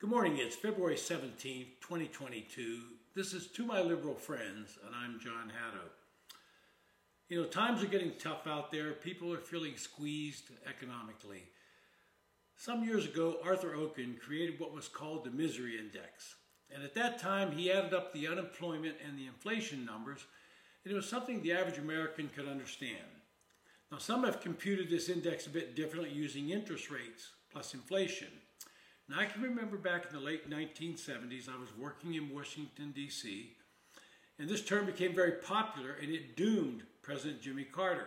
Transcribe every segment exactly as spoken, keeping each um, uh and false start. Good morning, it's February seventeenth, twenty twenty-two. This is To My Liberal Friends, and I'm John Haddo. You know, times are getting tough out there. People are feeling squeezed economically. Some years ago, Arthur Okun created what was called the Misery Index. And at that time, he added up the unemployment and the inflation numbers, and it was something the average American could understand. Now, some have computed this index a bit differently using interest rates plus inflation. Now, I can remember back in the late nineteen seventies, I was working in Washington, D C, and this term became very popular, and it doomed President Jimmy Carter.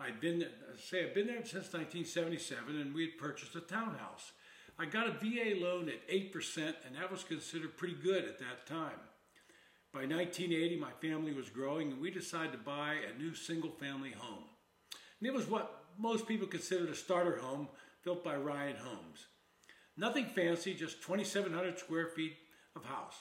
I'd been, say, I've been there since nineteen seventy-seven, and we had purchased a townhouse. I got a V A loan at eight percent, and that was considered pretty good at that time. By nineteen eighty, my family was growing, and we decided to buy a new single-family home. And it was what most people considered a starter home, built by Ryan Homes. Nothing fancy, just twenty-seven hundred square feet of house.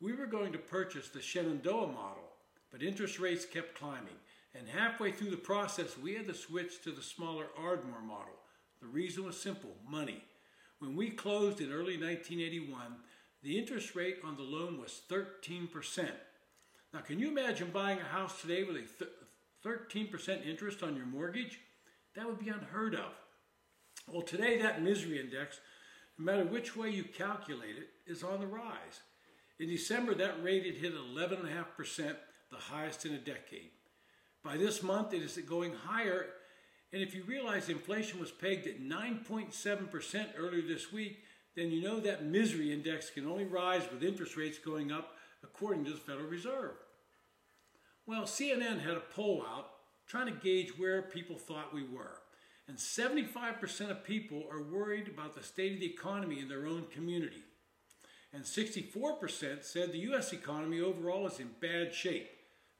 We were going to purchase the Shenandoah model, but interest rates kept climbing. And halfway through the process, we had to switch to the smaller Ardmore model. The reason was simple, money. When we closed in early nineteen eighty-one, the interest rate on the loan was thirteen percent. Now, can you imagine buying a house today with a thirteen percent interest on your mortgage? That would be unheard of. Well, today that Misery Index, no matter which way you calculate it, is on the rise. In December, that rate had hit eleven point five percent, the highest in a decade. By this month, it is going higher, and if you realize inflation was pegged at nine point seven percent earlier this week, then you know that Misery Index can only rise with interest rates going up, according to the Federal Reserve. Well, C N N had a poll out trying to gauge where people thought we were. And seventy-five percent of people are worried about the state of the economy in their own community. And sixty-four percent said the U S economy overall is in bad shape.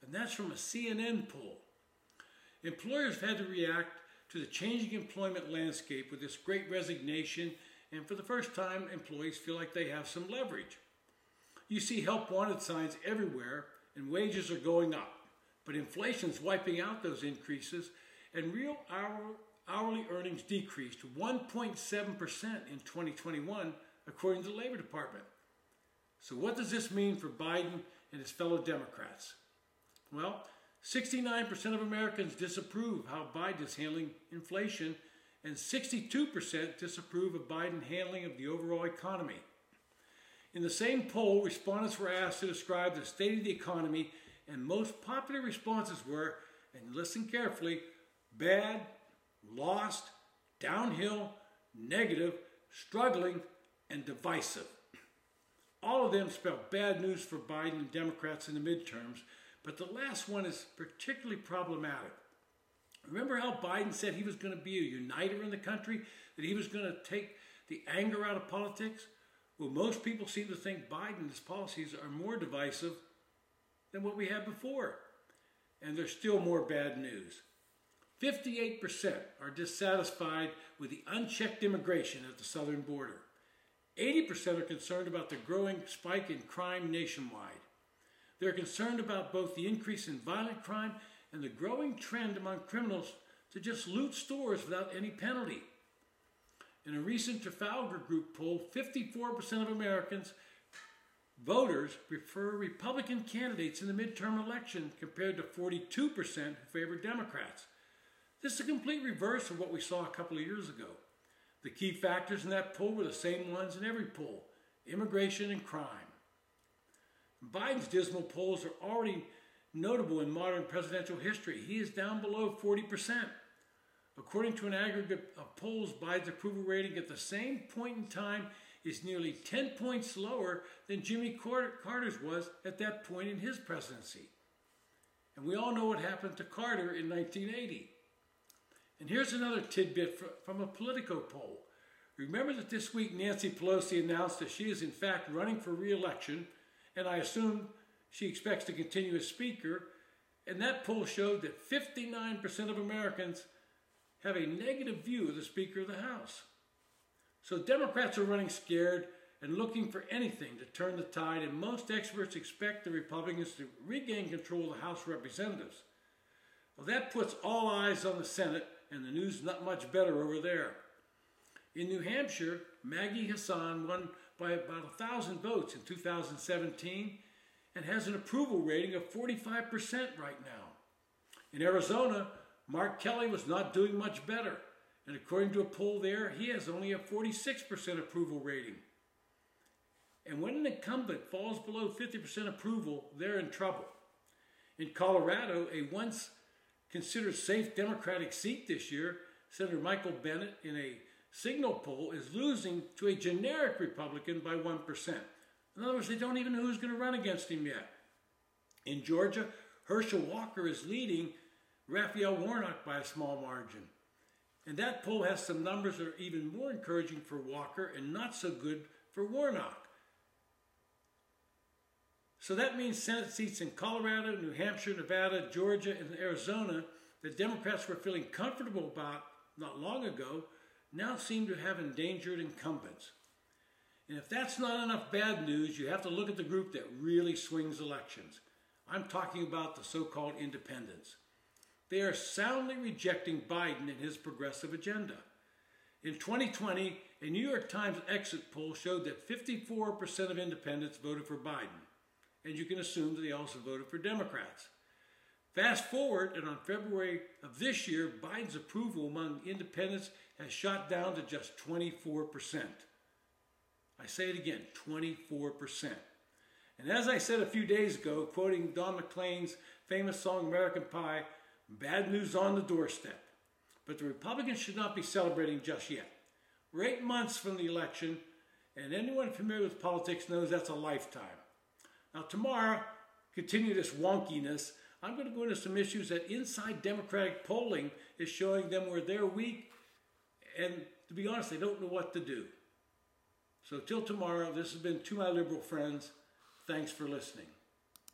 And that's from a C N N poll. Employers have had to react to the changing employment landscape with this great resignation, and for the first time, employees feel like they have some leverage. You see help wanted signs everywhere, and wages are going up. But inflation's wiping out those increases, and real hour Hourly earnings decreased one point seven percent in twenty twenty-one, according to the Labor Department. So what does this mean for Biden and his fellow Democrats? Well, sixty-nine percent of Americans disapprove how Biden is handling inflation, and sixty-two percent disapprove of Biden's handling of the overall economy. In the same poll, respondents were asked to describe the state of the economy, and most popular responses were, and listen carefully, bad, lost, downhill, negative, struggling, and divisive. All of them spell bad news for Biden and Democrats in the midterms, but the last one is particularly problematic. Remember how Biden said he was going to be a uniter in the country, that he was going to take the anger out of politics? Well, most people seem to think Biden's policies are more divisive than what we had before. And there's still more bad news. fifty-eight percent are dissatisfied with the unchecked immigration at the southern border. eighty percent are concerned about the growing spike in crime nationwide. They're concerned about both the increase in violent crime and the growing trend among criminals to just loot stores without any penalty. In a recent Trafalgar Group poll, fifty-four percent of Americans voters prefer Republican candidates in the midterm election compared to forty-two percent who favor Democrats. This is a complete reverse of what we saw a couple of years ago. The key factors in that poll were the same ones in every poll, immigration and crime. Biden's dismal polls are already notable in modern presidential history. He is down below forty percent. According to an aggregate of polls, Biden's approval rating at the same point in time is nearly ten points lower than Jimmy Carter's was at that point in his presidency. And we all know what happened to Carter in nineteen eighty. And here's another tidbit from a Politico poll. Remember that this week Nancy Pelosi announced that she is in fact running for re-election, and I assume she expects to continue as Speaker, and that poll showed that fifty-nine percent of Americans have a negative view of the Speaker of the House. So Democrats are running scared and looking for anything to turn the tide, and most experts expect the Republicans to regain control of the House of Representatives. Well, that puts all eyes on the Senate, and the news not much better over there. In New Hampshire, Maggie Hassan won by about one thousand votes in two thousand seventeen and has an approval rating of forty-five percent right now. In Arizona, Mark Kelly was not doing much better, and according to a poll there, he has only a forty-six percent approval rating. And when an incumbent falls below fifty percent approval, they're in trouble. In Colorado, a once considered safe Democratic seat this year, Senator Michael Bennett, in a Signal poll, is losing to a generic Republican by one percent. In other words, they don't even know who's going to run against him yet. In Georgia, Herschel Walker is leading Raphael Warnock by a small margin. And that poll has some numbers that are even more encouraging for Walker and not so good for Warnock. So that means Senate seats in Colorado, New Hampshire, Nevada, Georgia, and Arizona that Democrats were feeling comfortable about not long ago now seem to have endangered incumbents. And if that's not enough bad news, you have to look at the group that really swings elections. I'm talking about the so-called independents. They are soundly rejecting Biden and his progressive agenda. In twenty twenty, a New York Times exit poll showed that fifty-four percent of independents voted for Biden. And you can assume that they also voted for Democrats. Fast forward, and on February of this year, Biden's approval among independents has shot down to just twenty-four percent. I say it again, twenty-four percent. And as I said a few days ago, quoting Don McLean's famous song, American Pie, bad news on the doorstep. But the Republicans should not be celebrating just yet. We're eight months from the election, and anyone familiar with politics knows that's a lifetime. Now tomorrow, continue this wonkiness. I'm going to go into some issues that inside Democratic polling is showing them where they're weak, and to be honest, they don't know what to do. So till tomorrow, this has been To My Liberal Friends. Thanks for listening.